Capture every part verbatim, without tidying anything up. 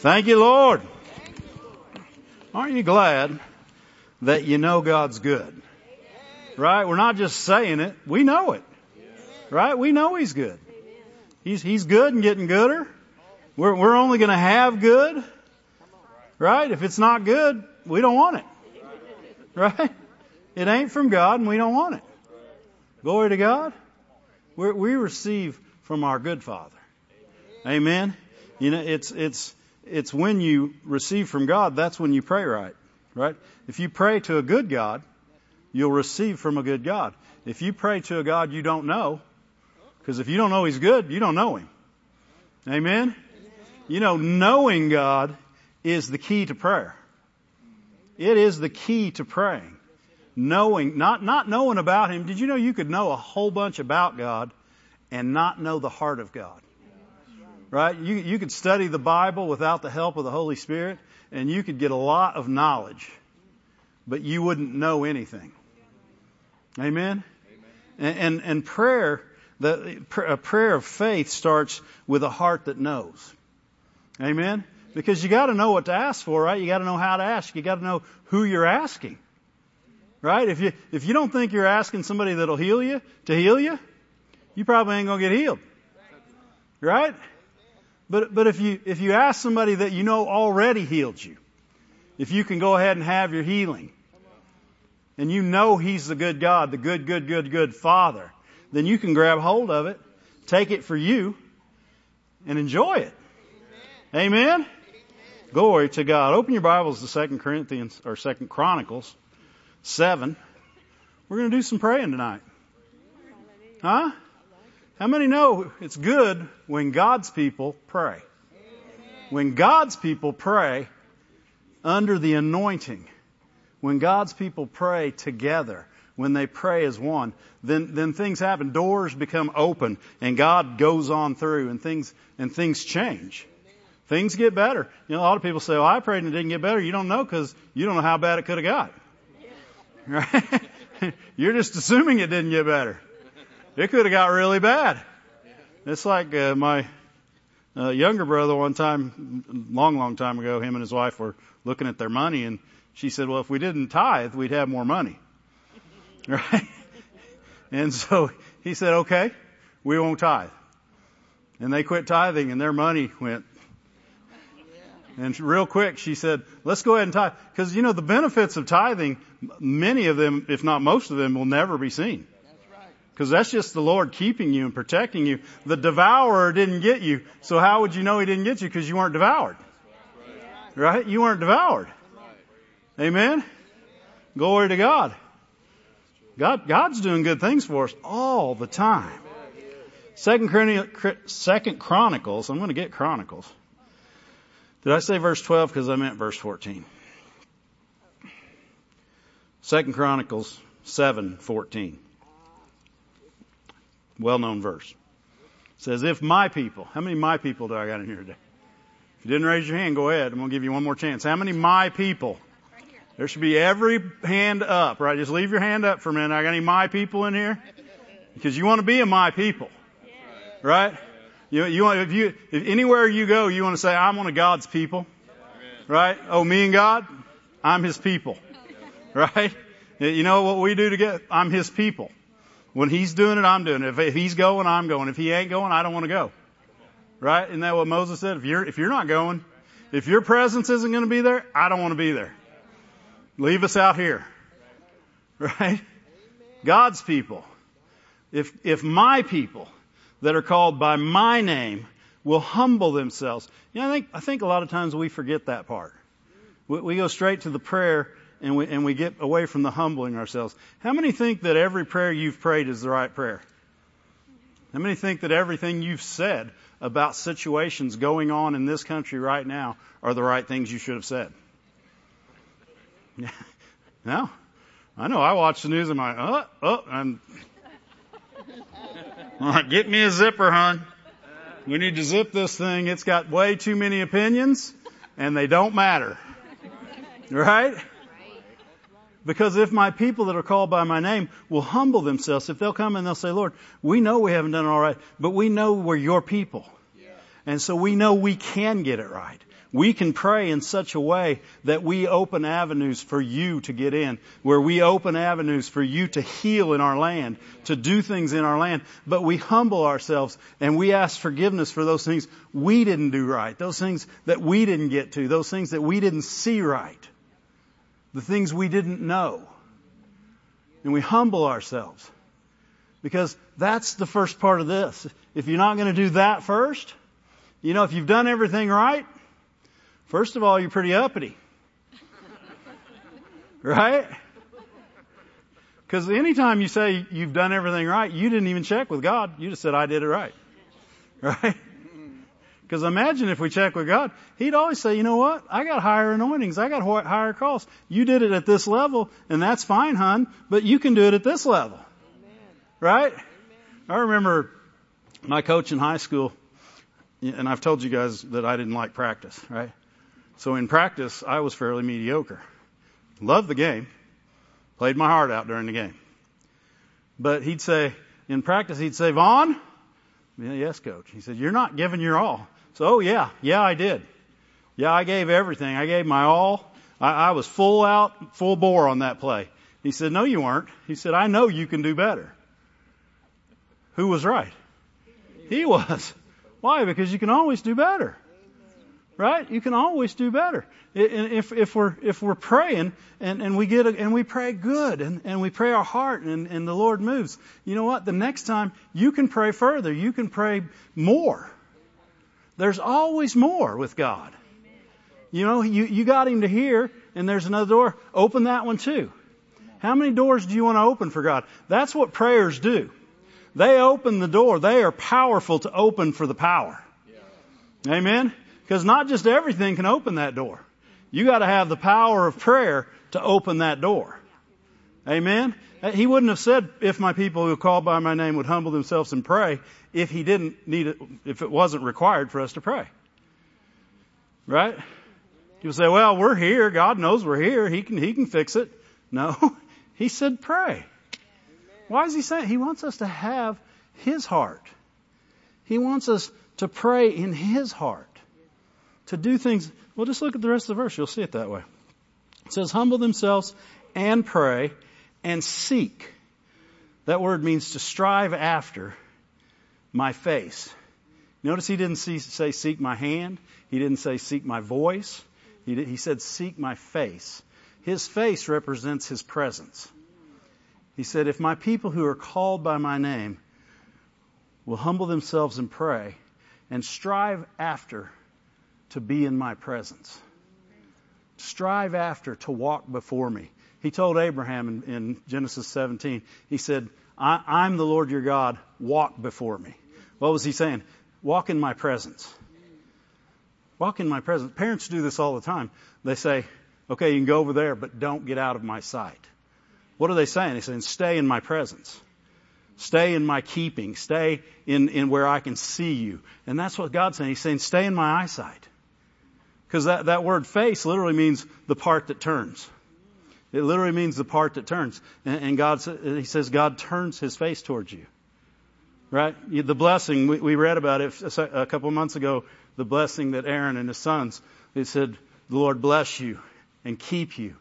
Thank you, Lord. Aren't you glad that you know God's good? Right? We're not just saying it. We know it. Right? We know He's good. He's, he's good and getting gooder. We're, we're only going to have good. Right? If it's not good, we don't want it. Right? It ain't from God and we don't want it. Glory to God. We're, we receive from our good Father. Amen. You know, it's, it's, it's when you receive from God, that's when you pray right, right? If you pray to a good God, you'll receive from a good God. If you pray to a God you don't know, because if you don't know He's good, you don't know Him. Amen? You know, knowing God is the key to prayer. It is the key to praying. Knowing, not, not knowing about Him. Did you know you could know a whole bunch about God and not know the heart of God? Right? You, you could study the Bible without the help of the Holy Spirit, and you could get a lot of knowledge, but you wouldn't know anything. Amen? Amen. And, and prayer, the, a prayer of faith starts with a heart that knows. Amen? Because you got to know what to ask for, right? You got to know how to ask. You got to know who you're asking, right? If you, if you don't think you're asking somebody that'll heal you, to heal you, you probably ain't going to get healed, right? But but if you if you ask somebody that you know already healed you, if you can go ahead and have your healing, and you know He's the good God, the good, good, good, good Father, then you can grab hold of it, take it for you, and enjoy it. Amen? Amen? Amen. Glory to God. Open your Bibles to Second Corinthians or Second Chronicles seven. We're going to do some praying tonight. Huh? How many know it's good when God's people pray? When God's people pray under the anointing, when God's people pray together, when they pray as one, then, then things happen. Doors become open and God goes on through and things, and things change. Things get better. You know, a lot of people say, well, I prayed and it didn't get better. You don't know because you don't know how bad it could have got. Right? You're just assuming it didn't get better. It could have got really bad. It's like uh, my uh, younger brother one time, long, long time ago, him and his wife were looking at their money, and she said, well, if we didn't tithe, we'd have more money. Right? And so he said, okay, we won't tithe. And they quit tithing, and their money went. And real quick, she said, let's go ahead and tithe. Because, you know, the benefits of tithing, many of them, if not most of them, will never be seen. Because that's just the Lord keeping you and protecting you. The devourer didn't get you. So how would you know he didn't get you? Because you weren't devoured. Right? You weren't devoured. Amen? Glory to God. God God's doing good things for us all the time. Second Chronicles, Second Chronicles. I'm going to get Chronicles. Did I say verse twelve? Because I meant verse fourteen. Second Chronicles seven fourteen. Well-known verse. It says, if my people, how many my people do I got in here today? If you didn't raise your hand, go ahead. I'm going to give you one more chance. How many my people? Right here. There should be every hand up, right? Just leave your hand up for a minute. I got any my people in here? Because you want to be a my people, yeah. Right? You, you want, if you, if anywhere you go, you want to say, I'm one of God's people, yeah. Right? Oh, me and God, I'm His people, right? You know what we do together? I'm His people. When He's doing it, I'm doing it. If, if He's going, I'm going. If He ain't going, I don't want to go. Right? Isn't that what Moses said? If you're, if you're not going, if your presence isn't going to be there, I don't want to be there. Leave us out here. Right? God's people. If, if my people that are called by my name will humble themselves. You know, I think, I think a lot of times we forget that part. We, we go straight to the prayer. And we, and we get away from the humbling ourselves. How many think that every prayer you've prayed is the right prayer? How many think that everything you've said about situations going on in this country right now are the right things you should have said? No. I know. I watch the news and I'm like, oh, oh, I'm... Right, get me a zipper, hon. We need to zip this thing. It's got way too many opinions and they don't matter. Right? Because if my people that are called by my name will humble themselves, if they'll come and they'll say, Lord, we know we haven't done it all right, but we know we're your people. Yeah. And so we know we can get it right. We can pray in such a way that we open avenues for you to get in, where we open avenues for you to heal in our land, to do things in our land. But we humble ourselves and we ask forgiveness for those things we didn't do right, those things that we didn't get to, those things that we didn't see right, the things we didn't know. And we humble ourselves, because that's the first part of this. If you're not going to do that first, you know, if you've done everything right, first of all, you're pretty uppity, right? Because anytime you say you've done everything right, you didn't even check with God. You just said, I did it right, right? Because imagine if we check with God, He'd always say, you know what? I got higher anointings. I got higher calls. You did it at this level, and that's fine, hon, but you can do it at this level, right? Amen. I remember my coach in high school, and I've told you guys that I didn't like practice, right? So in practice, I was fairly mediocre. Loved the game. Played my heart out during the game. But he'd say, in practice, he'd say, Vaughn? Yeah, yes, coach. He said, you're not giving your all. So, oh, yeah. Yeah, I did. Yeah, I gave everything. I gave my all. I, I was full out, full bore on that play. He said, no, you weren't. He said, I know you can do better. Who was right? He was. Why? Because you can always do better, right? You can always do better. If if we're if we're praying and, and we get a, and we pray good and, and we pray our heart and, and the Lord moves. You know what? The next time you can pray further. You can pray more. There's always more with God. You know, you you got Him to hear, and there's another door. Open that one too. How many doors do you want to open for God? That's what prayers do. They open the door. They are powerful to open for the power. Yeah. Amen? Because not just everything can open that door. You got to have the power of prayer to open that door. Amen? He wouldn't have said, if my people who call by my name would humble themselves and pray, if he didn't need it, if it wasn't required for us to pray. Right? People say, well, we're here. God knows we're here. He can, he can fix it. No. He said, pray. Why is he saying? He wants us to have His heart. He wants us to pray in His heart. To do things. Well, just look at the rest of the verse. You'll see it that way. It says, humble themselves and pray and seek. That word means to strive after my face. Notice he didn't see, say seek my hand. He didn't say seek my voice. He, did, he said seek my face. His face represents His presence. He said, if my people who are called by my name will humble themselves and pray and strive after to be in my presence. Strive after to walk before me. He told Abraham in, in Genesis seventeen, he said, I, I'm the Lord your God, walk before me. What was he saying? Walk in my presence. Walk in my presence. Parents do this all the time. They say, okay, you can go over there, but don't get out of my sight. What are they saying? They're saying, stay in my presence. Stay in my keeping. Stay in, in where I can see you. And that's what God's saying. He's saying, stay in my eyesight. Because that, that word face literally means the part that turns. It literally means the part that turns. And, and God, He says, God turns His face towards you. Right? The blessing, we, we read about it a couple of months ago, the blessing that Aaron and his sons, it said, the Lord bless you and keep you.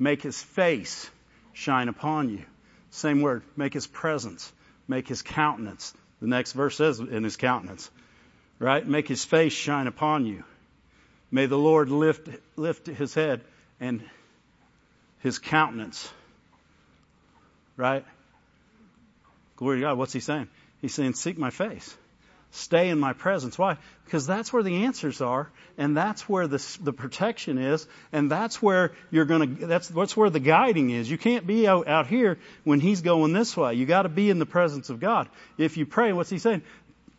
Make His face shine upon you. Same word. Make His presence. Make His countenance. The next verse says in His countenance. Right? Make His face shine upon you. May the Lord lift, lift His head and His countenance. Right? Glory to God. What's He saying? He's saying, seek my face. Stay in my presence. Why? Because that's where the answers are, and that's where the, the protection is, and that's where you're going to, that's, that's where the guiding is. You can't be out, out here when He's going this way. You got to be in the presence of God. If you pray, what's He saying?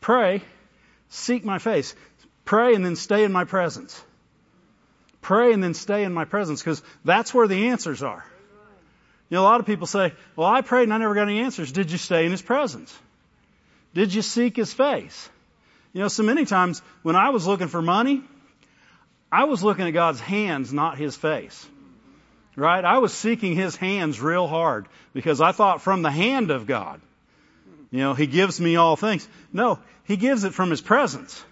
Pray, seek my face. Pray and then stay in my presence. Pray and then stay in my presence, because that's where the answers are. You know, a lot of people say, well, I prayed and I never got any answers. Did you stay in His presence? Did you seek His face? You know, so many times when I was looking for money, I was looking at God's hands, not His face. Right? I was seeking His hands real hard because I thought from the hand of God, you know, He gives me all things. No, He gives it from His presence.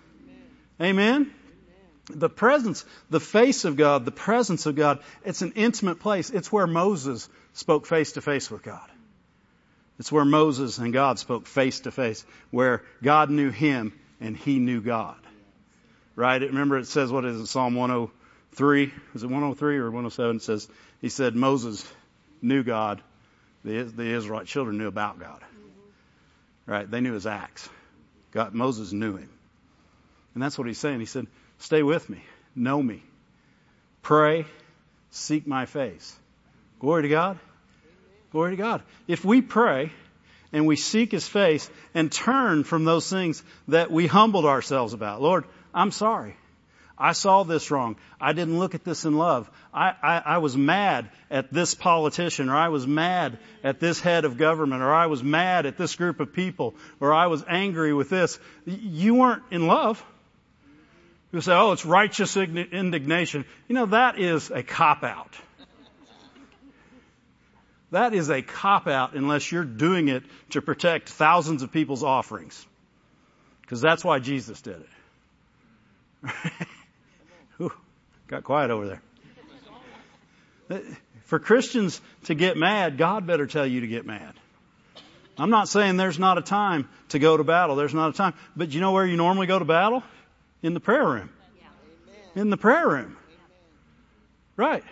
Amen? The presence, the face of God, the presence of God, it's an intimate place. It's where Moses spoke face to face with God. It's where Moses and God spoke face to face, where God knew him and he knew God. Right? Remember it says, what is it, Psalm one oh three? Is it one oh three or one oh seven? It says, he said Moses knew God. The, the Israelite children knew about God. Right? They knew his acts. God, Moses knew him. And that's what he's saying. He said, stay with me. Know me. Pray. Seek my face. Glory to God. Glory to God. If we pray and we seek his face and turn from those things that we humbled ourselves about. Lord, I'm sorry. I saw this wrong. I didn't look at this in love. I, I, I was mad at this politician, or I was mad at this head of government, or I was mad at this group of people, or I was angry with this. You weren't in love. You say, oh, it's righteous indignation. You know, that is a cop-out. That is a cop-out unless you're doing it to protect thousands of people's offerings. Because that's why Jesus did it. Ooh, got quiet over there. For Christians to get mad, God better tell you to get mad. I'm not saying there's not a time to go to battle. There's not a time. But you know where you normally go to battle? In the prayer room. In the prayer room. Right.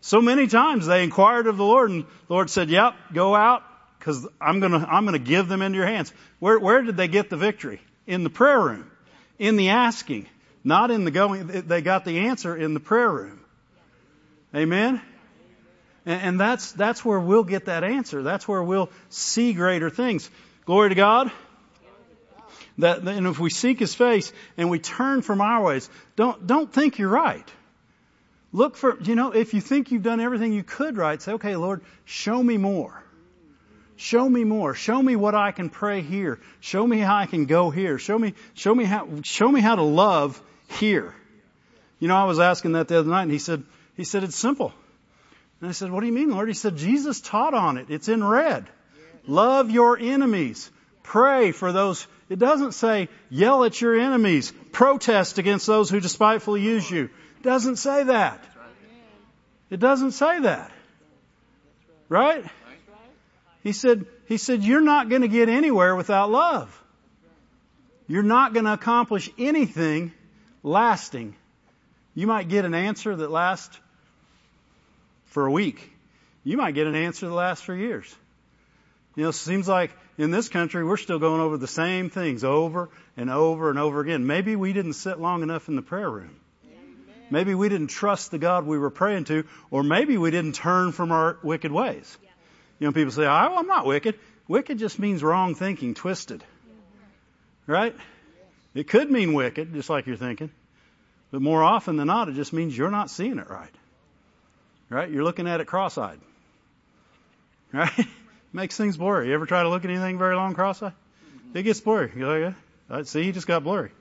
So many times they inquired of the Lord, and the Lord said, yep, go out, because I'm going to I'm gonna give them into your hands. Where, where did they get the victory? In the prayer room. In the asking. Not in the going. They got the answer in the prayer room. Amen? And, and that's, that's where we'll get that answer. That's where we'll see greater things. Glory to God. That, and if we seek his face and we turn from our ways, don't, don't think you're right. Look for, you know, if you think you've done everything you could right, say, okay, Lord, show me more. Show me more. Show me what I can pray here. Show me how I can go here. Show me, show me how, show me how to love here. You know, I was asking that the other night, and he said, he said, it's simple. And I said, what do you mean, Lord? He said, Jesus taught on it. It's in red. Love your enemies. Pray for those. It doesn't say yell at your enemies. Protest against those who despitefully use you. Doesn't say that. It doesn't say that. Right? He said, he said, you're not going to get anywhere without love. You're not going to accomplish anything lasting. You might get an answer that lasts for a week. You might get an answer that lasts for years. You know, it seems like in this country we're still going over the same things over and over and over again. Maybe we didn't sit long enough in the prayer room. Maybe we didn't trust the God we were praying to, or maybe we didn't turn from our wicked ways. Yeah. You know, people say, oh, I'm not wicked. Wicked just means wrong thinking, twisted. Yeah. Right? Yes. It could mean wicked, just like you're thinking. But more often than not, it just means you're not seeing it right. Right? You're looking at it cross-eyed. Right? Makes things blurry. You ever try to look at anything very long cross-eyed? Mm-hmm. It gets blurry. You're like, yeah. See, he just got blurry.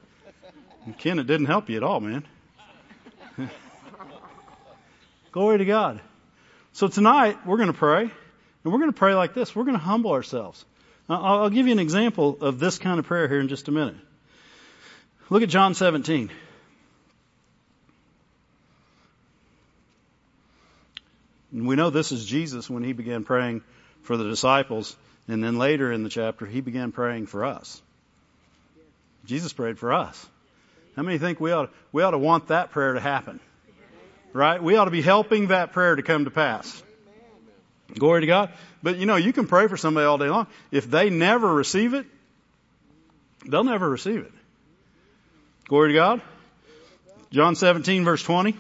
And Ken, it didn't help you at all, man. Glory to God. So tonight we're going to pray, and we're going to pray like this. We're going to humble ourselves. Now, I'll give you an example of this kind of prayer here in just a minute. Look at John seventeen. And we know this is Jesus when he began praying for the disciples, and then later in the chapter he began praying for us. Jesus prayed for us. How many think we ought to, we ought to want that prayer to happen? Right? We ought to be helping that prayer to come to pass. Amen. Glory to God. But you know, you can pray for somebody all day long. If they never receive it, they'll never receive it. Glory to God. John seventeen verse twenty.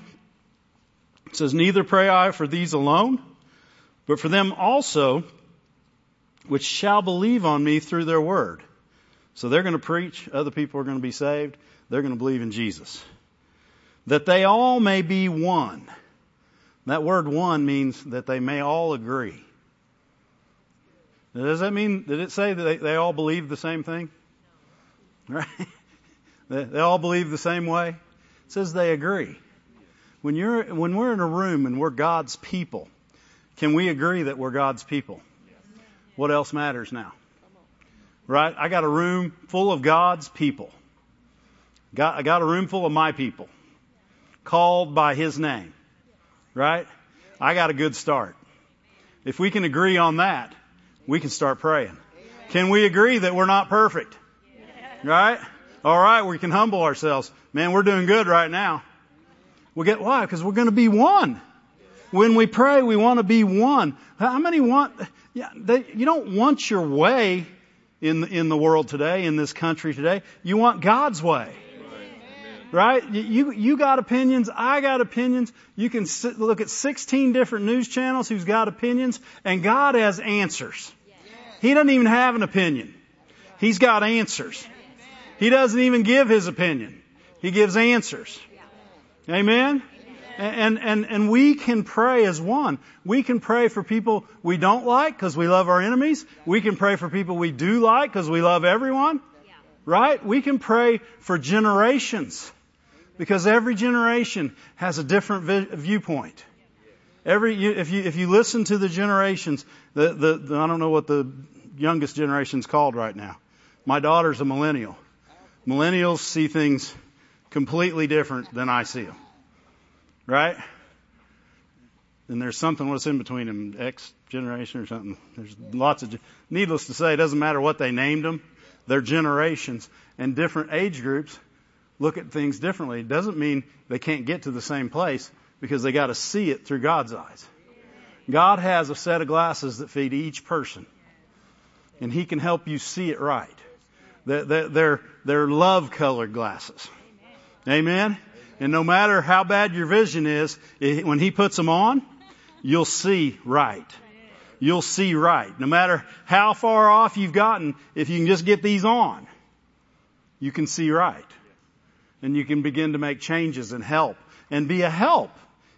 It says, neither pray I for these alone, but for them also which shall believe on me through their word. So they're going to preach. Other people are going to be saved. They're going to believe in Jesus. That they all may be one. That word one means that they may all agree. Now, does that mean, did it say that they, they all believe the same thing? Right? They, they all believe the same way? It says they agree. When you're, when we're in a room and we're God's people, can we agree that we're God's people? What else matters now? Right? I got a room full of God's people. Got, I got a room full of my people. called by His name, right? I got a good start. If we can agree on that, we can start praying. Can we agree that we're not perfect? Right? All right, we can humble ourselves. Man, we're doing good right now. We'll get why? Because we're going to be one. When we pray, we want to be one. How many want? Yeah, they, you don't want your way in in the world today, in this country today. You want God's way, Amen. Right? You you got opinions. I got opinions. You can sit, look at sixteen different news channels who's got opinions, and God has answers. He doesn't even have an opinion. He's got answers. He doesn't even give His opinion. He gives answers. Amen. And, and, and we can pray as one. We can pray for people we don't like because we love our enemies. We can pray for people we do like because we love everyone. Right? We can pray for generations because every generation has a different vi- viewpoint. Every, you, if you, if you listen to the generations, the, the, the, I don't know what the youngest generation's called right now. My daughter's a millennial. Millennials see things completely different than I see them. Right? And there's something what's in between them, X generation or something. There's lots of, needless to say, it doesn't matter what they named them. They're generations, and different age groups look at things differently. It doesn't mean they can't get to the same place because they got to see it through God's eyes. God has a set of glasses that feed each person, and He can help you see it right. They're, they're, they're love-colored glasses. Amen? And no matter how bad your vision is, it, when He puts them on, you'll see right. You'll see right. No matter how far off you've gotten, if you can just get these on, you can see right. And you can begin to make changes and help and be a help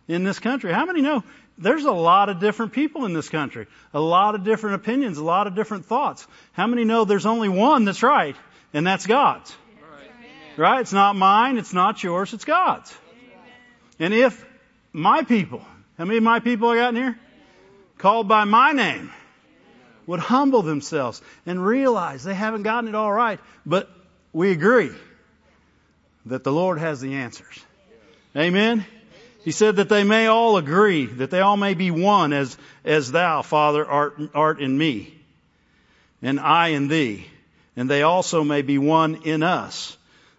in this country. How many know there's a lot of different people in this country, a lot of different opinions, a lot of different thoughts? How many know there's only one that's right, and that's God's? Right? It's not mine. It's not yours. It's God's. And if my people, how many of my people I got in here? Called by my name, would humble themselves and realize they haven't gotten it all right, but we agree that the Lord has the answers. Amen? He said that they may all agree, that they all may be one as, as thou, Father, art, art in me, and I in thee, and they also may be one in us,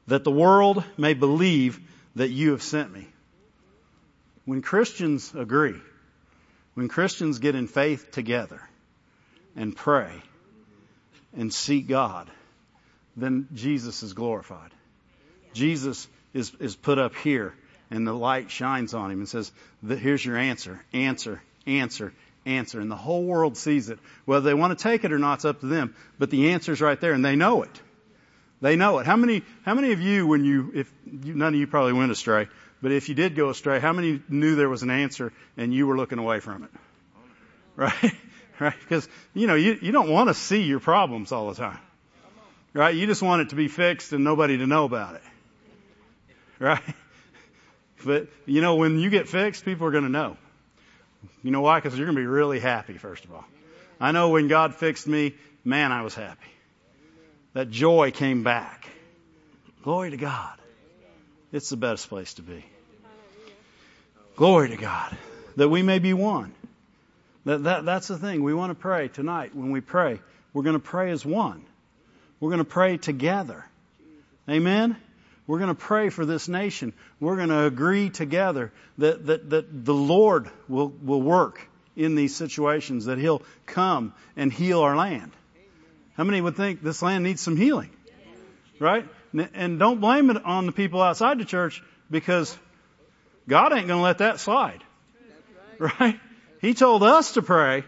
that the world may believe that you have sent me. When Christians agree, when Christians get in faith together and pray and seek God, then Jesus is glorified. Jesus is, is put up here, and the light shines on Him and says, here's your answer, answer, answer, answer. And the whole world sees it. Whether they want to take it or not, it's up to them. But the answer's right there, and they know it. They know it. How many, how many of you, when you, if you, none of you probably went astray, but if you did go astray, how many knew there was an answer and you were looking away from it? Right? Right? Because, you know, you, you don't want to see your problems all the time. Right? You just want it to be fixed and nobody to know about it. Right? But, you know, when you get fixed, people are going to know. You know why? Because you're going to be really happy, first of all. I know when God fixed me, man, I was happy. That joy came back. Glory to God. It's the best place to be. Glory to God. That we may be one. That, that, that's the thing. We want to pray tonight. When we pray, we're going to pray as one. We're going to pray together. Amen? We're going to pray for this nation. We're going to agree together that, that, that the Lord will, will work in these situations, that He'll come and heal our land. How many would think this land needs some healing? Right? And don't blame it on the people outside the church, because God ain't going to let that slide. Right? He told us to pray.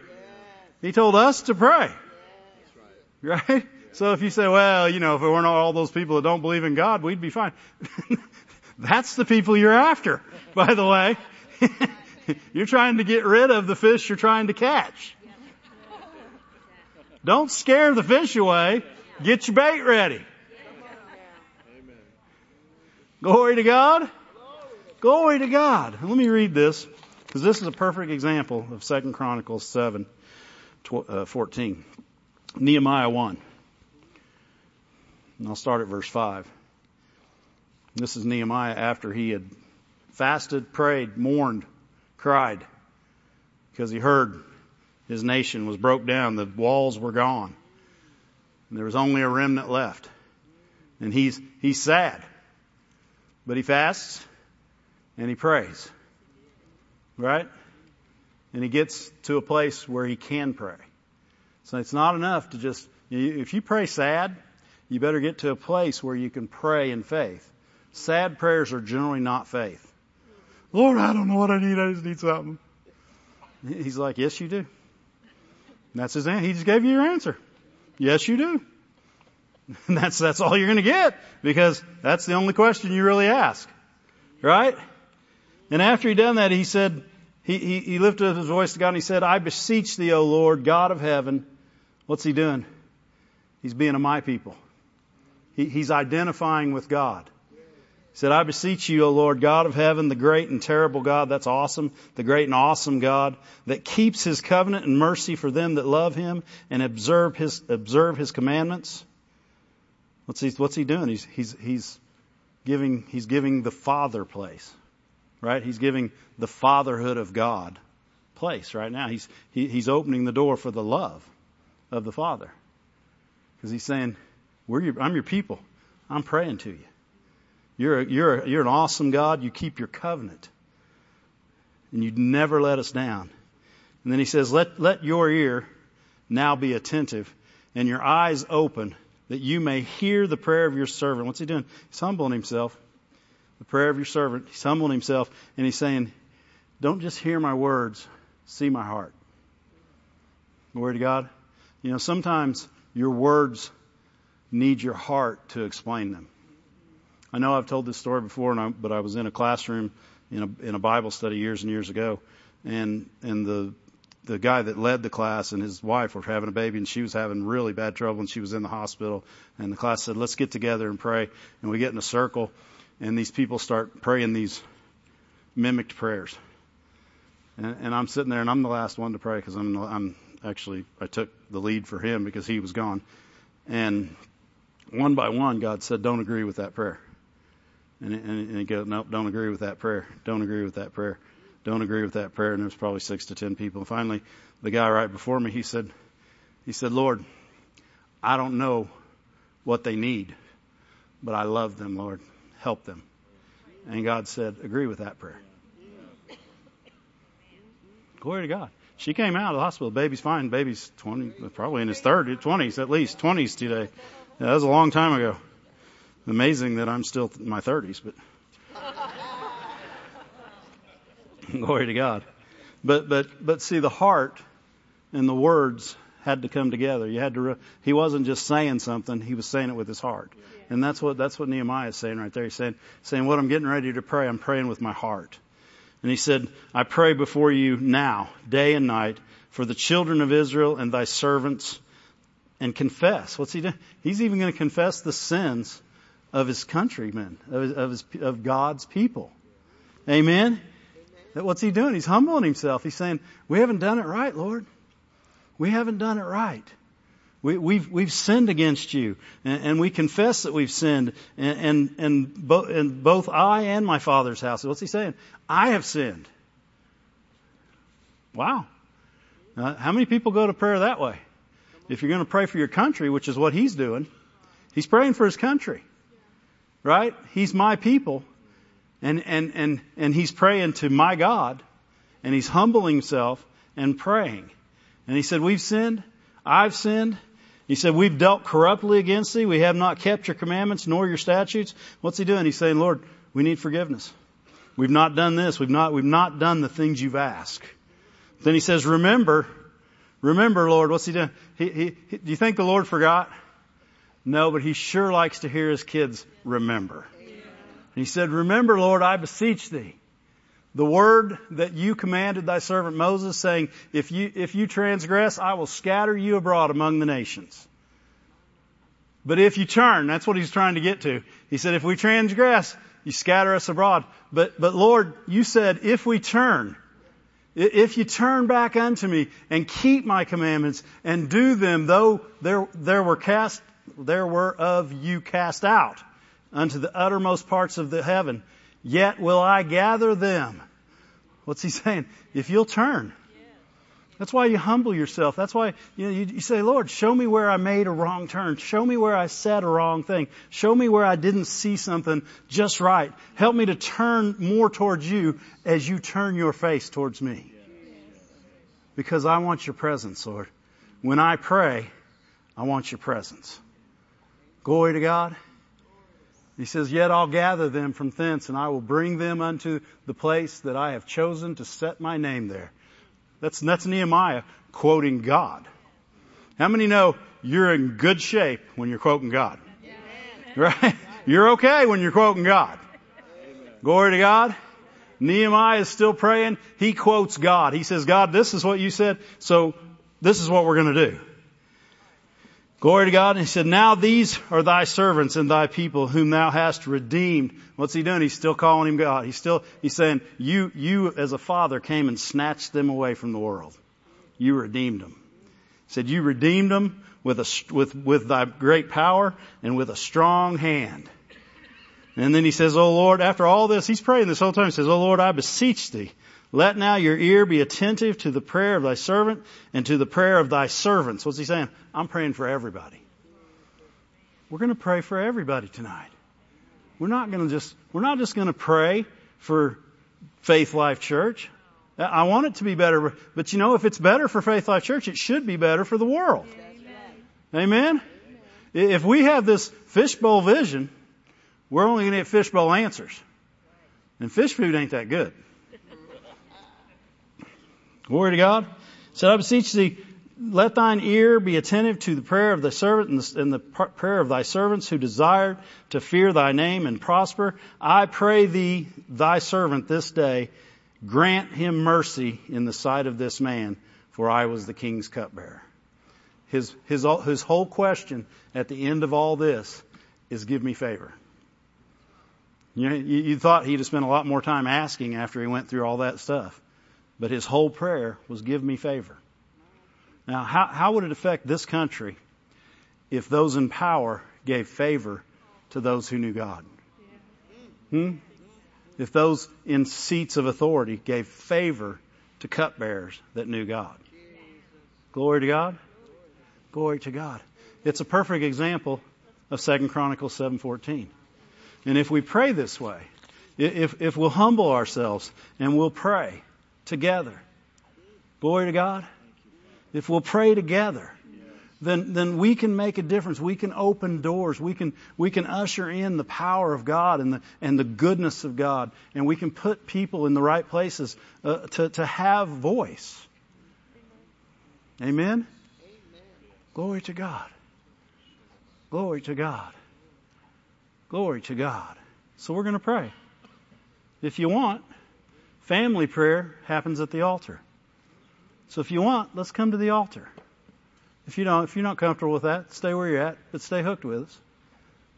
He told us to pray. Right? So if you say, well, you know, if it weren't all those people that don't believe in God, we'd be fine. That's the people you're after, by the way. You're trying to get rid of the fish you're trying to catch. Don't scare the fish away. Get your bait ready. Amen. Glory to God. Glory to God. Let me read this, because this is a perfect example of Second Chronicles seven fourteen. Nehemiah one. And I'll start at verse five. This is Nehemiah after he had fasted, prayed, mourned, cried, because he heard his nation was broke down. The walls were gone. And there was only a remnant left. And he's, he's sad. But he fasts and he prays. Right? And he gets to a place where he can pray. So it's not enough to just, if you pray sad, you better get to a place where you can pray in faith. Sad prayers are generally not faith. Lord, I don't know what I need. I just need something. He's like, yes, you do. And that's his answer. He just gave you your answer. Yes, you do. And that's, that's all you're going to get, because that's the only question you really ask. Right? And after he done that, he said, he, he, he lifted up his voice to God and he said, I beseech thee, O Lord, God of heaven. What's he doing? He's being of my people. He, he's identifying with God. He said, I beseech you, O Lord, God of heaven, the great and terrible God. That's awesome. The great and awesome God that keeps his covenant and mercy for them that love him and observe his, observe his commandments. What's he, what's he doing? He's, he's, he's giving, he's giving the Father place, right? He's giving the fatherhood of God place right now. He's, he, he's opening the door for the love of the Father, because he's saying, we're your, I'm your people. I'm praying to you. You're, a, you're, a, you're an awesome God. You keep your covenant and you'd never let us down. And then he says, let, let your ear now be attentive and your eyes open, that you may hear the prayer of your servant. What's he doing? He's humbling himself. The prayer of your servant. He's humbling himself. And he's saying, don't just hear my words. See my heart. Glory to God. You know, sometimes your words need your heart to explain them. I know I've told this story before, and I, but I was in a classroom in a, in a Bible study years and years ago. And, and the The guy that led the class and his wife were having a baby, and she was having really bad trouble, and she was in the hospital, and the class said, let's get together and pray. And we get in a circle, and these people start praying these mimicked prayers. And, and I'm sitting there, and I'm the last one to pray, because I'm, I'm actually, I took the lead for him because he was gone. And one by one, God said, don't agree with that prayer. And, and, and he goes, nope, don't agree with that prayer. Don't agree with that prayer. Don't agree with that prayer. And there was probably six to ten people. And finally, the guy right before me, he said, he said, Lord, I don't know what they need, but I love them, Lord. Help them. And God said, agree with that prayer. Yeah. Glory to God. She came out of the hospital. The baby's fine. The baby's twenty, probably in his thirties, twenties, at least twenties today. Yeah, that was a long time ago. Amazing that I'm still in my thirties, but glory to God. But, but, but see, the heart and the words had to come together. You had to, re- he wasn't just saying something. He was saying it with his heart. And that's what, that's what Nehemiah is saying right there. He's saying, saying what I'm getting ready to pray, I'm praying with my heart. And he said, I pray before you now, day and night, for the children of Israel and thy servants, and confess. What's he doing? He's even going to confess the sins of his countrymen, of his, of his, of God's people. Amen. What's he doing? He's humbling himself. He's saying, we haven't done it right, Lord. We haven't done it right. We, we've, we've sinned against you, and, and we confess that we've sinned, and, and, and, bo- and both I and my father's house. What's he saying? I have sinned. Wow. Uh, how many people go to prayer that way? If you're going to pray for your country, which is what he's doing, he's praying for his country, right? He's my people. And, and, and, and he's praying to my God, and he's humbling himself and praying. And he said, we've sinned. I've sinned. He said, we've dealt corruptly against thee. We have not kept your commandments nor your statutes. What's he doing? He's saying, Lord, we need forgiveness. We've not done this. We've not, we've not done the things you've asked. Then he says, remember, remember, Lord. What's he doing? He, he, he, do you think the Lord forgot? No, but he sure likes to hear his kids remember. He said, remember, Lord, I beseech thee, the word that you commanded thy servant Moses, saying, if you, if you transgress, I will scatter you abroad among the nations. But if you turn, that's what he's trying to get to. He said, if we transgress, you scatter us abroad. But, but Lord, you said, if we turn, if you turn back unto me and keep my commandments and do them, though there, there were cast, there were of you cast out unto the uttermost parts of the heaven, yet will I gather them. What's he saying? If you'll turn. That's why you humble yourself. That's why you know, you, you say, Lord, show me where I made a wrong turn. Show me where I said a wrong thing. Show me where I didn't see something just right. Help me to turn more towards you as you turn your face towards me. Because I want your presence, Lord. When I pray, I want your presence. Glory to God. He says, yet I'll gather them from thence, and I will bring them unto the place that I have chosen to set my name there. That's, that's Nehemiah quoting God. How many know you're in good shape when you're quoting God? Right? You're okay when you're quoting God. Glory to God. Nehemiah is still praying. He quotes God. He says, God, this is what you said, so this is what we're going to do. Glory to God. And he said, now these are thy servants and thy people whom thou hast redeemed. What's he doing? He's still calling him God. He's still, he's saying, you, you as a father came and snatched them away from the world. You redeemed them. He said, you redeemed them with a, with, with thy great power and with a strong hand. And then he says, O Lord, after all this, he's praying this whole time. He says, O Lord, I beseech thee, let now your ear be attentive to the prayer of thy servant and to the prayer of thy servants. What's he saying? I'm praying for everybody. We're going to pray for everybody tonight. We're not going to just, we're not just going to pray for Faith Life Church. I want it to be better, but you know, if it's better for Faith Life Church, it should be better for the world. Amen? Amen? If we have this fishbowl vision, we're only going to get fishbowl answers. And fish food ain't that good. Glory to God. So I beseech thee, let thine ear be attentive to the prayer of thy servant and the, and the prayer of thy servants who desire to fear thy name and prosper. I pray thee, thy servant, this day, grant him mercy in the sight of this man, for I was the king's cupbearer. His, his, his whole question at the end of all this is, give me favor. You, know, you, you thought he'd have spent a lot more time asking after he went through all that stuff. But his whole prayer was, give me favor. Now, how, how would it affect this country if those in power gave favor to those who knew God? Hmm? If those in seats of authority gave favor to cupbearers that knew God. Glory to God. Glory to God. It's a perfect example of Second Chronicles seven fourteen. And if we pray this way, if, if we'll humble ourselves and we'll pray together. Glory to God. If we'll pray together, then, then we can make a difference. We can open doors. We can, we can usher in the power of God and the, and the goodness of God. And we can put people in the right places uh, to, to have voice. Amen? Amen? Glory to God. Glory to God. Glory to God. So we're going to pray. If you want, family prayer happens at the altar. So if you want, let's come to the altar. If you don't, if you're not comfortable with that, stay where you're at, but stay hooked with us.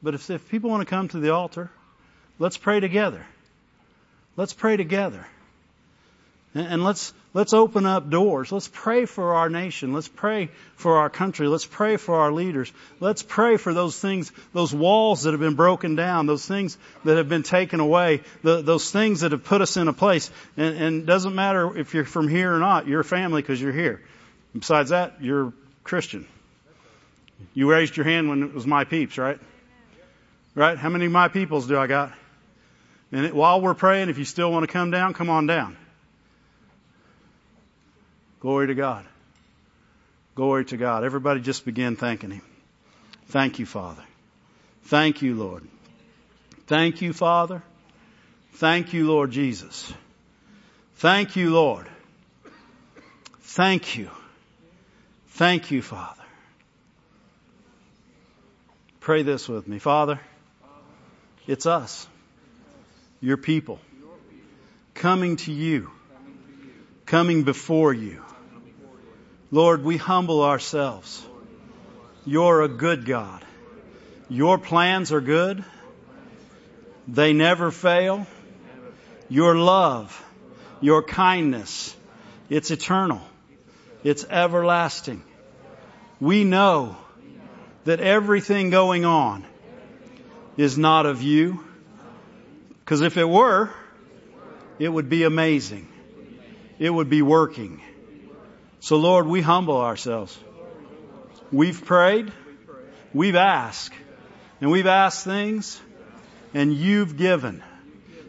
But if, if people want to come to the altar, let's pray together. Let's pray together. And, and let's, let's open up doors. Let's pray for our nation. Let's pray for our country. Let's pray for our leaders. Let's pray for those things, those walls that have been broken down, those things that have been taken away, the, those things that have put us in a place. And, and it doesn't matter if you're from here or not. You're a family because you're here. Besides that, you're Christian. You raised your hand when it was my peeps, right? Right? How many of my peoples do I got? And it, while we're praying, if you still want to come down, come on down. Glory to God. Glory to God. Everybody just begin thanking Him. Thank you, Father. Thank you, Lord. Thank you, Father. Thank you, Lord Jesus. Thank you, Lord. Thank you. Thank you, Father. Pray this with me. Father, it's us, your people, coming to you, coming before you. Lord, we humble ourselves. You're a good God. Your plans are good. They never fail. Your love, your kindness, it's eternal. It's everlasting. We know that everything going on is not of you. Because if it were, it would be amazing. It would be working. So Lord, we humble ourselves. We've prayed. We've asked. And we've asked things. And you've given.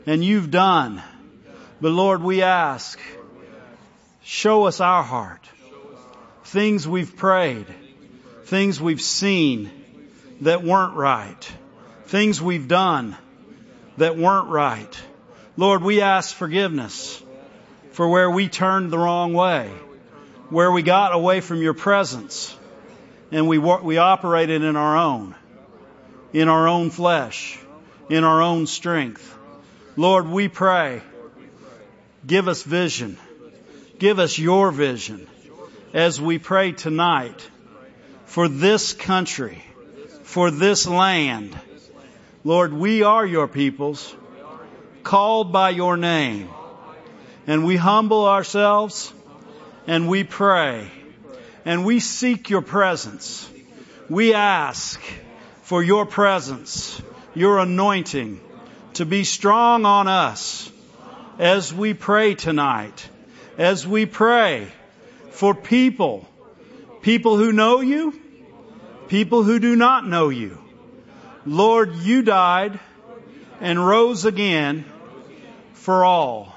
And you've done. But Lord, we ask. Show us our heart. Things we've prayed. Things we've seen that weren't right. Things we've done that weren't right. Lord, we ask forgiveness for where we turned the wrong way, where we got away from your presence, and we we operated in our own, in our own flesh, in our own strength. Lord, we pray, give us vision. Give us your vision as we pray tonight for this country, for this land. Lord, we are your peoples, called by your name. And we humble ourselves, and we pray, and we seek your presence. We ask for your presence, your anointing, to be strong on us as we pray tonight, as we pray for people, people who know you, people who do not know you. Lord, you died and rose again for all.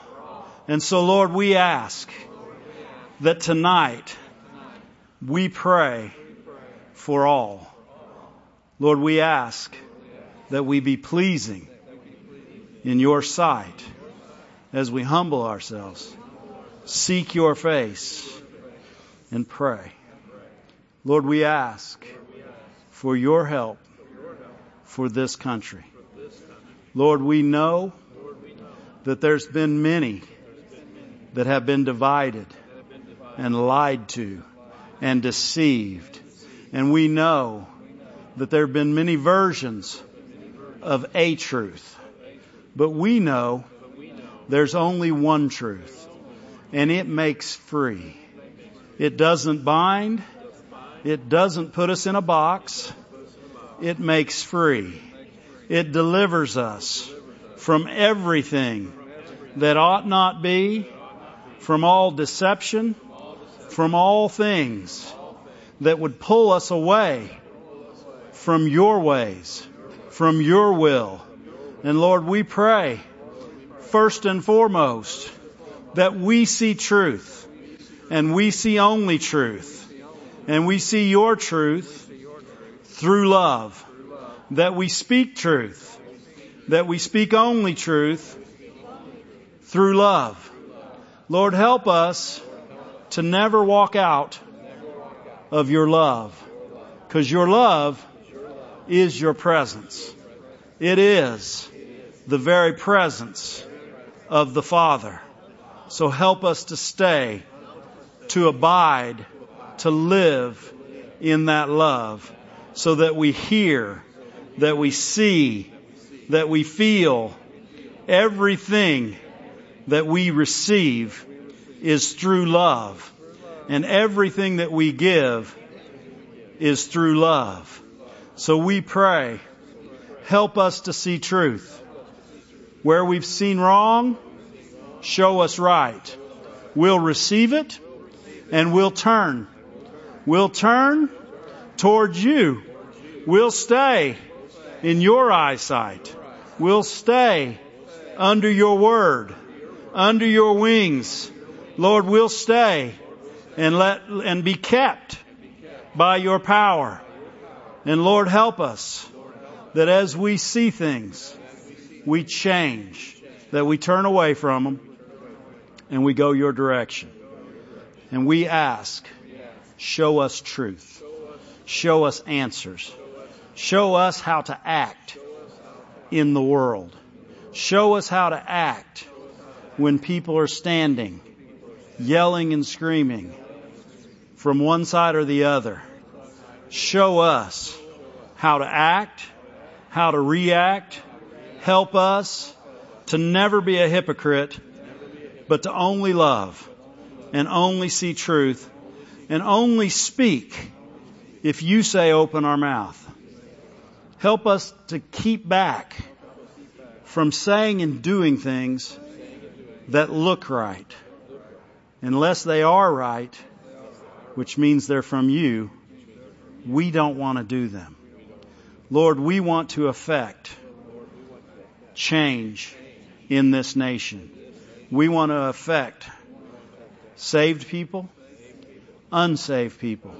And so, Lord, we ask that tonight we pray for all. Lord, we ask that we be pleasing in your sight as we humble ourselves, seek your face, and pray. Lord, we ask for your help for this country. Lord, we know that there's been many that have been divided and lied to and deceived. And we know that there have been many versions of a truth. But we know there's only one truth, and it makes free. It doesn't bind. It doesn't put us in a box. It makes free. It delivers us from everything that ought not be, from all deception, from all things that would pull us away from your ways, from your will. And Lord, we pray, first and foremost, that we see truth, and we see only truth, and we see your truth through love, that we speak truth, that we speak only truth through love. Lord, help us to never walk out of your love, because your love is your presence. It is the very presence of the Father. So help us to stay, to abide, to live in that love, so that we hear, that we see, that we feel. Everything that we receive is through love. And everything that we give is through love. So we pray, help us to see truth. Where we've seen wrong, show us right. We'll receive it and we'll turn. We'll turn towards you. We'll stay in your eyesight. We'll stay under your word, under your wings. Lord, we'll stay and let and be kept by your power. And Lord, help us that as we see things, we change, that we turn away from them and we go your direction. And we ask, show us truth. Show us answers. Show us how to act in the world. Show us how to act when people are standing, yelling and screaming from one side or the other. Show us how to act, how to react. Help us to never be a hypocrite, but to only love and only see truth and only speak if you say open our mouth. Help us to keep back from saying and doing things that look right, unless they are right, which means they're from you. We don't want to do them. Lord, we want to affect change in this nation. We want to affect saved people, unsaved people.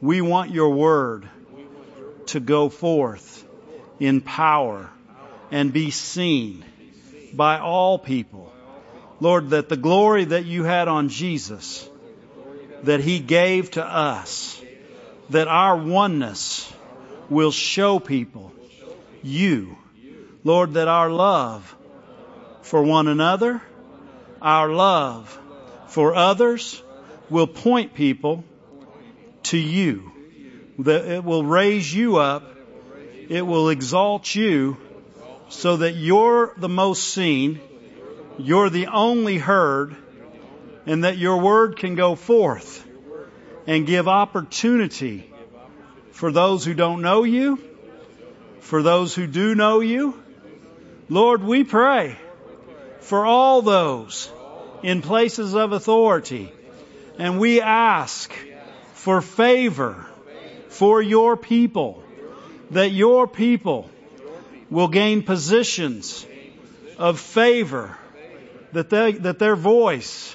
We want your word to go forth in power and be seen by all people. Lord, that the glory that you had on Jesus, that he gave to us, that our oneness will show people you. Lord, that our love for one another, our love for others will point people to you. That it will raise you up. It will exalt you so that you're the most seen. You're the only heard, and that your word can go forth and give opportunity for those who don't know you, for those who do know you. Lord, we pray for all those in places of authority, and we ask for favor for your people, that your people will gain positions of favor, that they, that their voice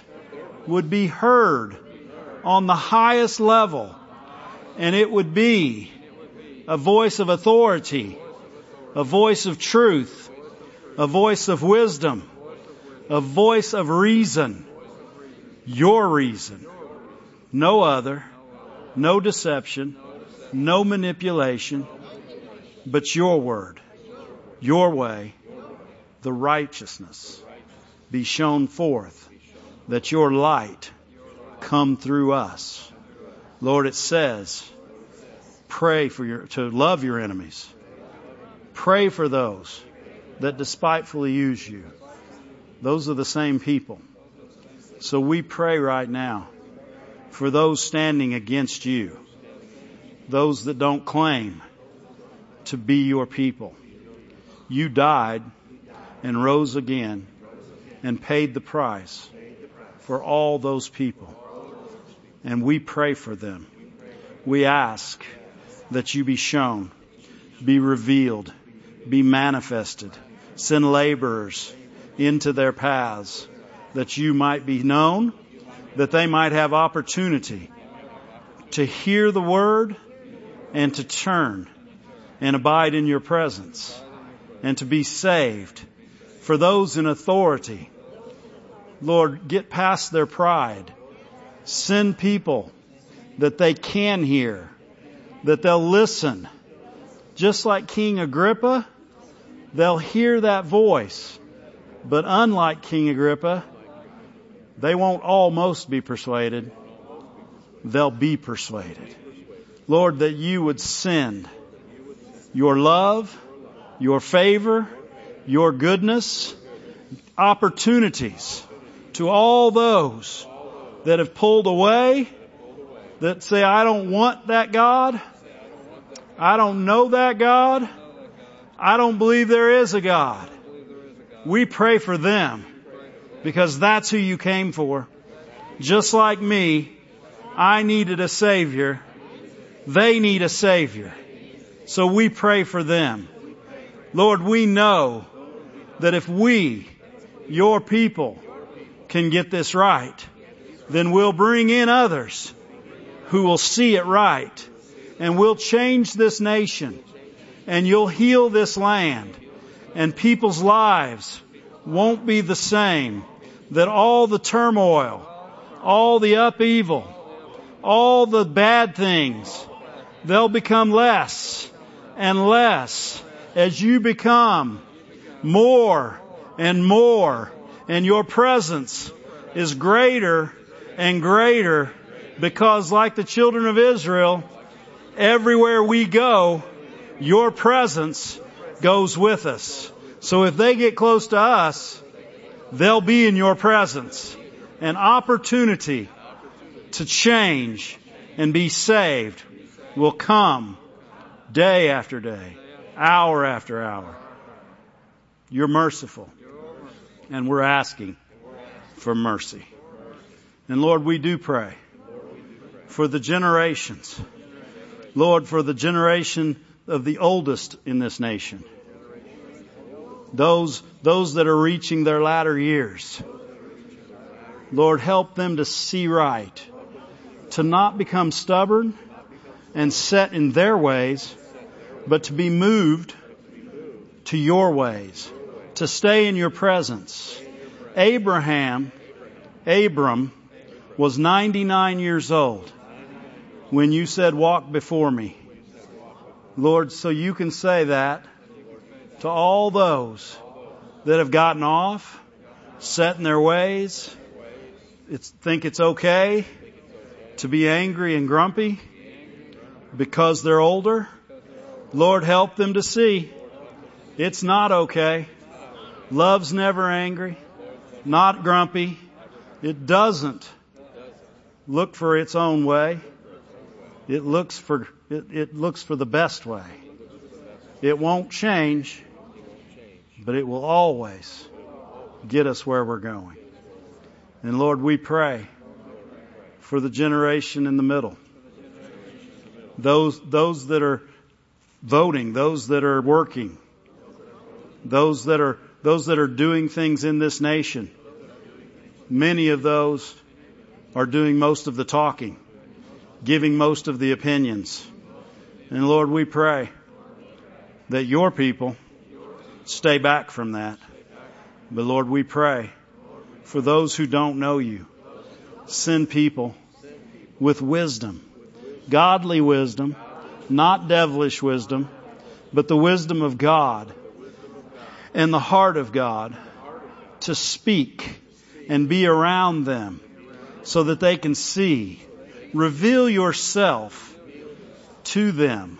would be heard on the highest level, and it would be a voice of authority, a voice of truth, a voice of wisdom, a voice of reason, your reason, no other, no deception, no manipulation, but your word, your way, the righteousness be shown forth, that your light come through us. Lord, it says, pray for your, to love your enemies. Pray for those that despitefully use you. Those are the same people. So we pray right now for those standing against you, those that don't claim to be your people. You died and rose again and paid the price for all those people. And we pray for them. We ask that you be shown, be revealed, be manifested. Send laborers into their paths, that you might be known, that they might have opportunity to hear the word and to turn and abide in your presence and to be saved. For those in authority, Lord, get past their pride. Send people that they can hear, that they'll listen. Just like King Agrippa, they'll hear that voice. But unlike King Agrippa, they won't almost be persuaded. They'll be persuaded. Lord, that you would send your love, your favor, your goodness, opportunities to all those that have pulled away, that say, I don't want that God. I don't know that God. I don't believe there is a God. We pray for them because that's who you came for. Just like me, I needed a Savior. They need a Savior. So we pray for them. Lord, we know that if we, your people, can get this right, then we'll bring in others who will see it right. And we'll change this nation. And you'll heal this land. And people's lives won't be the same. That all the turmoil, all the upheaval, all the bad things, they'll become less and less as you become more and more, and your presence is greater and greater, because like the children of Israel, everywhere we go, your presence goes with us. So if they get close to us, they'll be in your presence. An opportunity to change and be saved will come day after day, hour after hour. You're merciful. And we're asking for mercy. And Lord, we do pray for the generations. Lord, for the generation of the oldest in this nation. Those, those that are reaching their latter years. Lord, help them to see right, to not become stubborn and set in their ways, but to be moved to your ways, to stay in your presence. Abraham, Abram, was ninety-nine years old when you said, walk before me. Lord, so you can say that to all those that have gotten off, set in their ways, it's, think it's okay to be angry and grumpy because they're older. Lord, help them to see it's not okay. Love's never angry, not grumpy. It doesn't look for its own way. It looks for it, it looks for the best way. It won't change, but it will always get us where we're going. And Lord, we pray for the generation in the middle. Those, those that are voting, those that are working, those that are, those that are doing things in this nation. Many of those are doing most of the talking, giving most of the opinions. And Lord, we pray that your people stay back from that. But Lord, we pray for those who don't know you. Send people with wisdom, godly wisdom, not devilish wisdom, but the wisdom of God and the heart of God to speak and be around them so that they can see. Reveal yourself to them.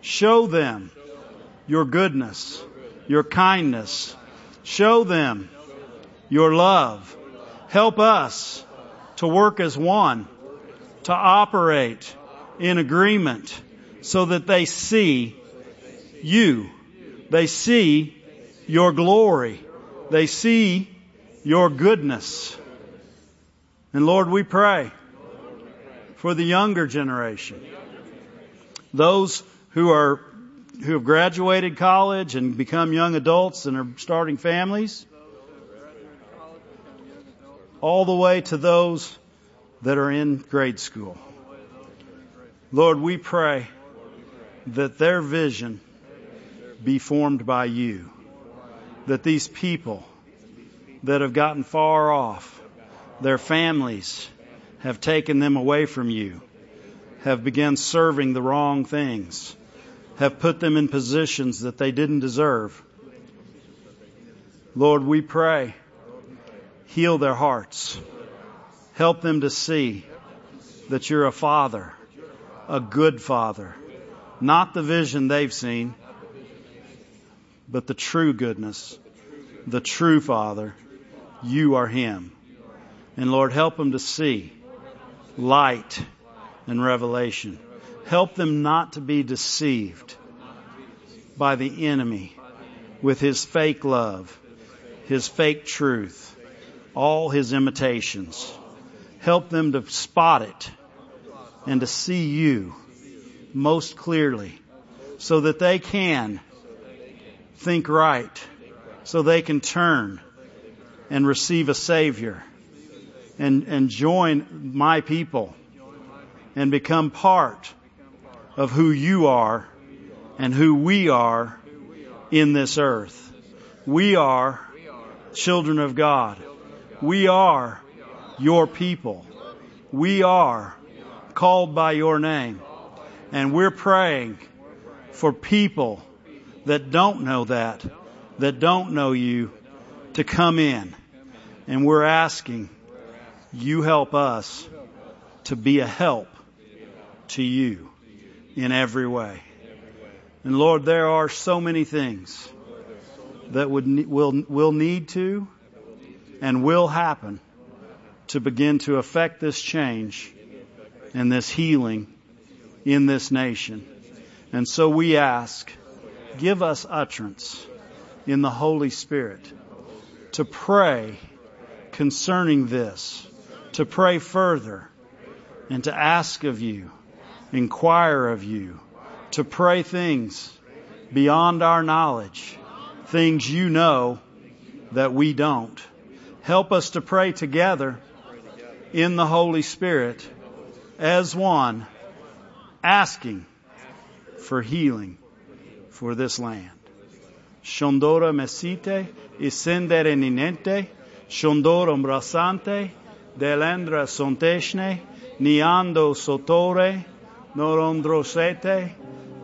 Show them your goodness, your kindness. Show them your love. Help us to work as one, to operate in agreement so that they see you. They see your glory. They see your goodness. And Lord, we pray for the younger generation. Those who are, who have graduated college and become young adults and are starting families. All the way to those that are in grade school. Lord, we pray that their vision be formed by you. That these people that have gotten far off, their families have taken them away from you, have begun serving the wrong things, have put them in positions that they didn't deserve. Lord, we pray. Heal their hearts. Help them to see that you're a father, a good father. Not the vision they've seen, but the true goodness, the true father. You are him. And Lord, help them to see light and revelation. Help them not to be deceived by the enemy with his fake love, his fake truth. All his imitations. Help them to spot it and to see you most clearly so that they can think right, so they can turn and receive a Savior and, and join my people and become part of who you are and who we are in this earth. We are children of God. We are your people. We are called by your name. And we're praying for people that don't know that, that don't know you, to come in. And we're asking you help us to be a help to you in every way. And Lord, there are so many things that would, will, will need to and will happen to begin to affect this change and this healing in this nation. And so we ask, give us utterance in the Holy Spirit to pray concerning this, to pray further, and to ask of you, inquire of you, to pray things beyond our knowledge, things you know that we don't. Help us to pray together in the Holy Spirit as one, asking for healing for this land. Shondora mesite isendere ninente, shondorom rasante, delendra sonteshne, niando sotore, norondrosete,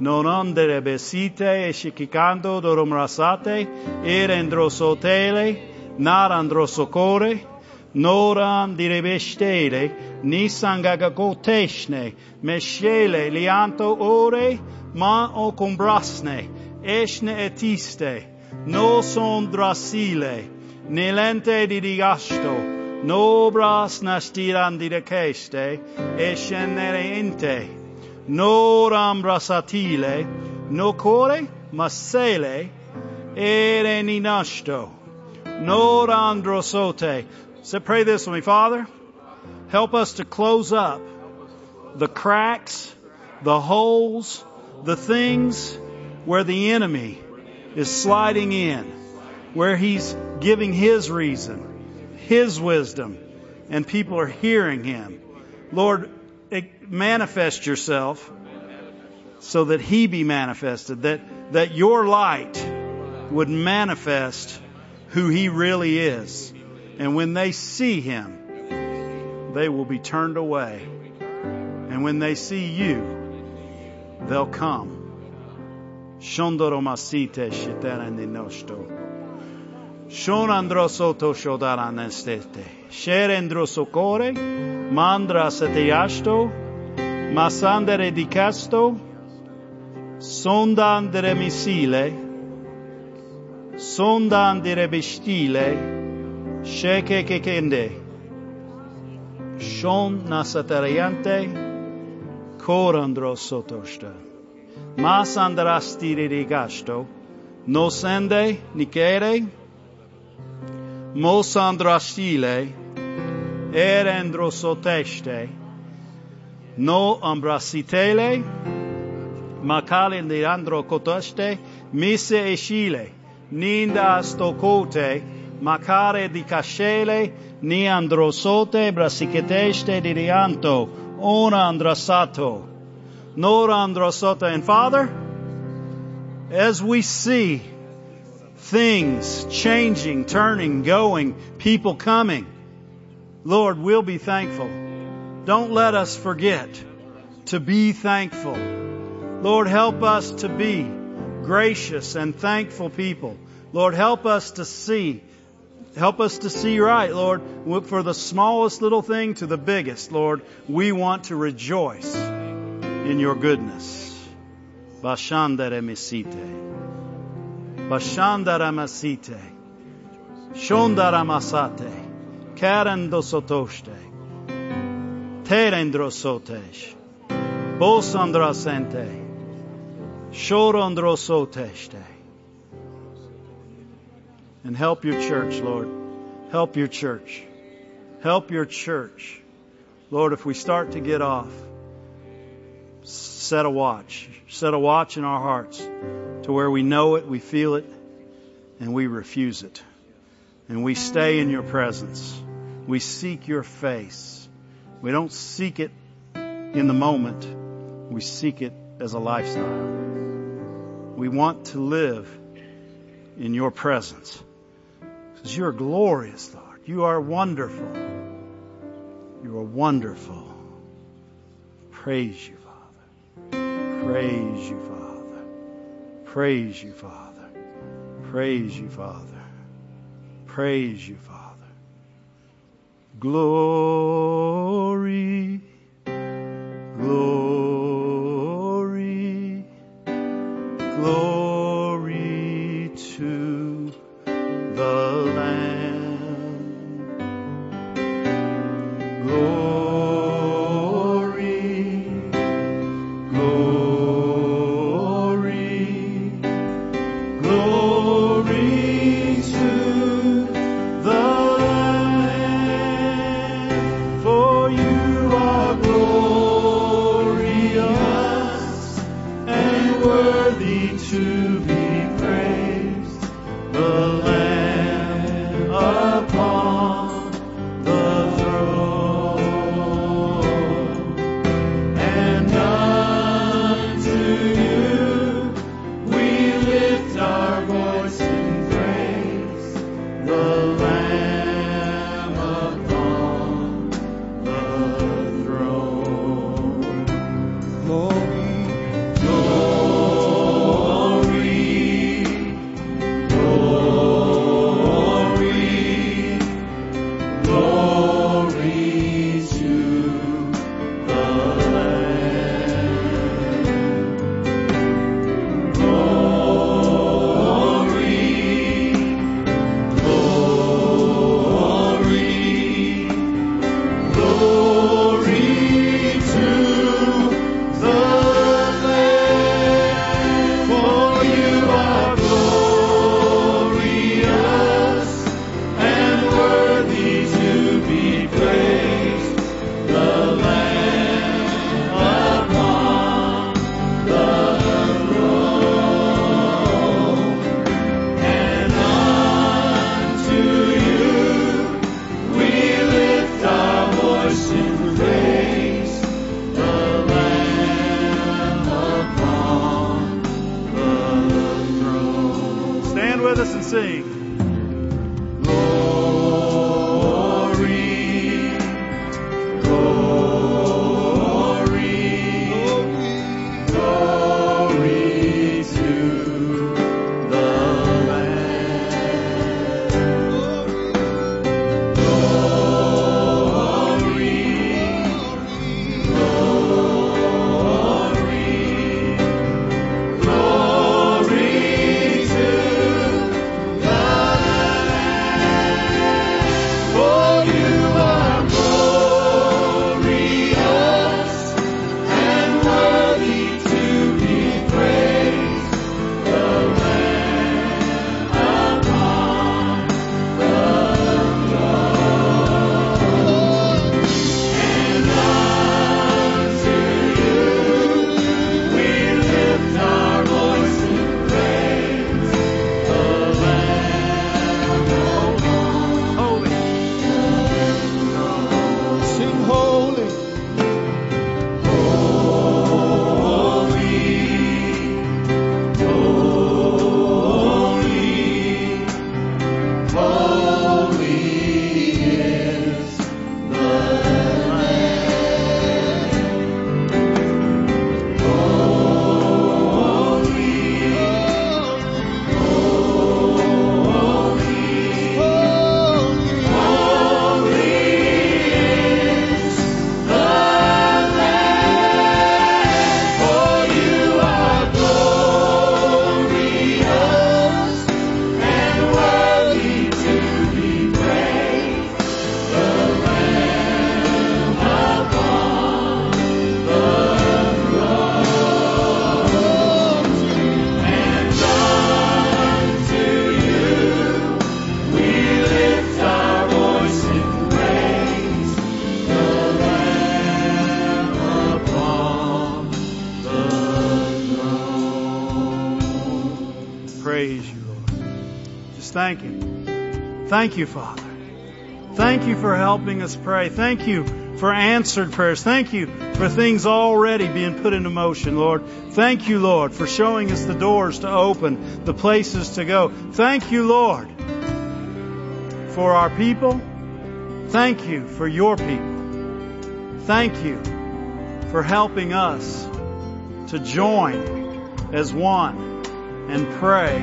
norondere besite, eshikikando dorom rasate, erendrosotele, narandrosocore, noram direbestere, nisangagagoteshne, meshele lianto ore, ma o combrasne, Eschne etiste, no son drasile, nelente di digasto, no bras nastiran di deceste, escenereinte, no rambrasatile, no core masele, ere ninasto, no randrosote. So pray this with me, Father. Help us to close up the cracks, the holes, the things where the enemy is sliding in, where he's giving his reason, his wisdom, and people are hearing him. Lord, manifest yourself so that he be manifested, that, that your light would manifest who he really is. And when they see him, they will be turned away. And when they see you, they'll come. Shondoromasite shiteran di nosto. Shonandrosoto shodaran estete. Sherendrosocore, mandra seteasto, masandere di casto, sondandere misile, sondandere bestile, sheke kekende, shon nasateriante, corandrosotosta. Mas andrastiri rigasto, nos ende nicere, mos andrastile, erendrosoteste, no ambrasitele, macalendirandrocoteste, mise escile, ninda stocote, macare di cascele, ni androsote, brasiceteste di rianto, ona andrasato. Norandrosota. And Father, as we see things changing, turning, going, people coming, Lord, we'll be thankful. Don't let us forget to be thankful. Lord, help us to be gracious and thankful people. Lord, help us to see. Help us to see right, Lord. For the smallest little thing to the biggest, Lord, we want to rejoice in your goodness. Bashandare misite. Bashandare masite. Shondare masate. Karendosotoste. Terendrosotesh. Bosandrasente. Shorondrosoteste. And help your church, Lord. Help your church. Help your church. Lord, if we start to get off, set a watch. Set a watch in our hearts to where we know it, we feel it, and we refuse it. And we stay in your presence. We seek your face. We don't seek it in the moment. We seek it as a lifestyle. We want to live in your presence. Because you are glorious, Lord. You are wonderful. You are wonderful. Praise you. Praise you, Father. Praise you, Father. Praise you, Father. Praise you, Father. Glory, glory, glory to the Lamb. Glory. Glory. thank you. Thank you, Father. Thank you for helping us pray. Thank you for answered prayers. Thank you for things already being put into motion, Lord. Thank you, Lord, for showing us the doors to open, the places to go. Thank you, Lord, for our people. Thank you for your people. Thank you for helping us to join as one and pray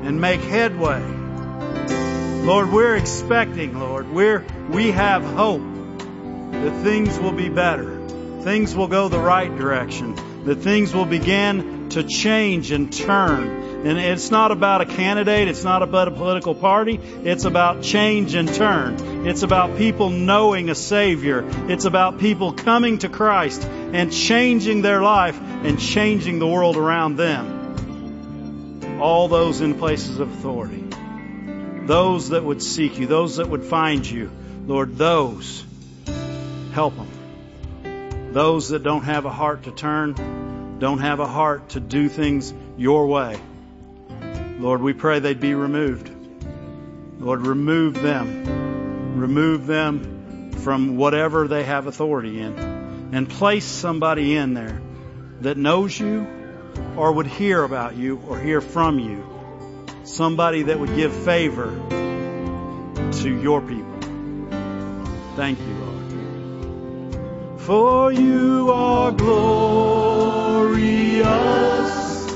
and make headway. Lord, we're expecting, Lord, we're, we have hope that things will be better, things will go the right direction, that things will begin to change and turn. And it's not about a candidate, it's not about a political party, it's about change and turn. It's about people knowing a Savior. It's about people coming to Christ and changing their life and changing the world around them. All those in places of authority, those that would seek you, those that would find you, Lord, those, help them. Those that don't have a heart to turn, don't have a heart to do things your way, Lord, we pray they'd be removed. Lord, remove them. Remove them from whatever they have authority in, and place somebody in there that knows you or would hear about you or hear from you. Somebody that would give favor to your people. Thank you, Lord. For you are glorious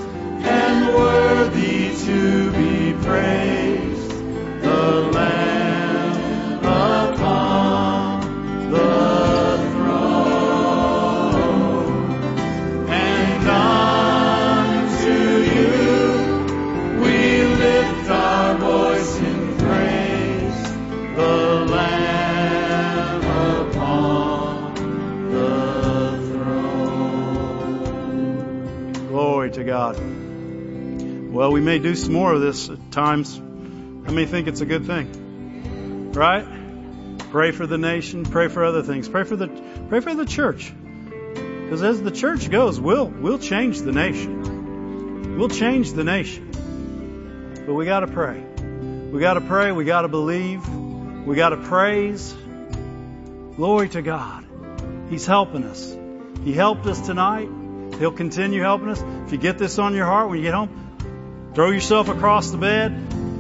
and worthy to be praised, the Lamb upon the throne. And our voice in praise, the Lamb upon the throne. Glory to God. Well, we may do some more of this at times. I may think it's a good thing, right? Pray for the nation. Pray for other things. Pray for the pray for the church, because as the church goes, we'll we'll change the nation. We'll change the nation. But we got to pray. We got to pray. We got to believe. We got to praise. Glory to God. He's helping us. He helped us tonight. He'll continue helping us. If you get this on your heart when you get home, throw yourself across the bed.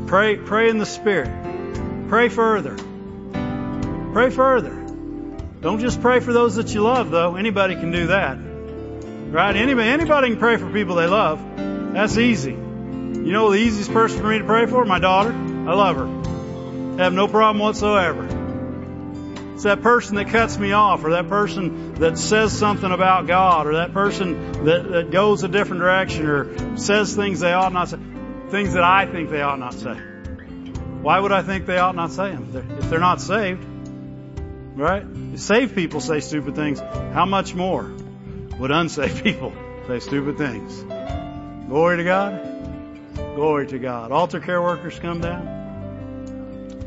Pray, pray in the Spirit. Pray further. Pray further. Don't just pray for those that you love, though. Anybody can do that, right? Anybody, anybody can pray for people they love. That's easy. You know the easiest person for me to pray for? My daughter. I love her. I have no problem whatsoever. It's that person that cuts me off, or that person that says something about God, or that person that, that goes a different direction, or says things they ought not say, things that I think they ought not say. Why would I think they ought not say them? If they're, if they're not saved, right? If saved people say stupid things, how much more would unsaved people say stupid things? Glory to God. Glory to God. Altar care workers, come down.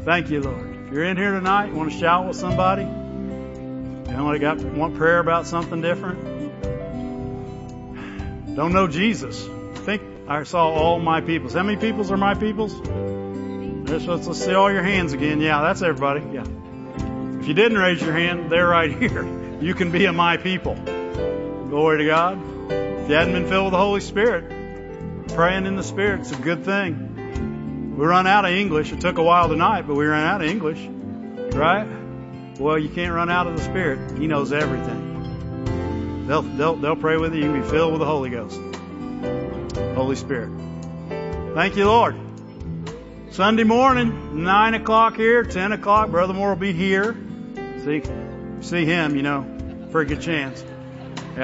Thank you, Lord. If you're in here tonight, you want to shout with somebody, you know, I got want prayer about something different, don't know Jesus. I think I saw all my peoples. How many peoples are my peoples? Let's, let's see all your hands again. Yeah, that's everybody. Yeah. If you didn't raise your hand, they're right here. You can be a my people. Glory to God. If you hadn't been filled with the Holy Spirit, praying in the Spirit is a good thing. We run out of English. It took a while tonight, but we ran out of English, right? Well, you can't run out of the Spirit. He knows everything. They'll they'll, they'll pray with you. You can be filled with the Holy Ghost, Holy Spirit. Thank you, Lord. Sunday morning, nine o'clock here, ten o'clock. Brother Moore will be here. See, see him. You know, pretty good chance.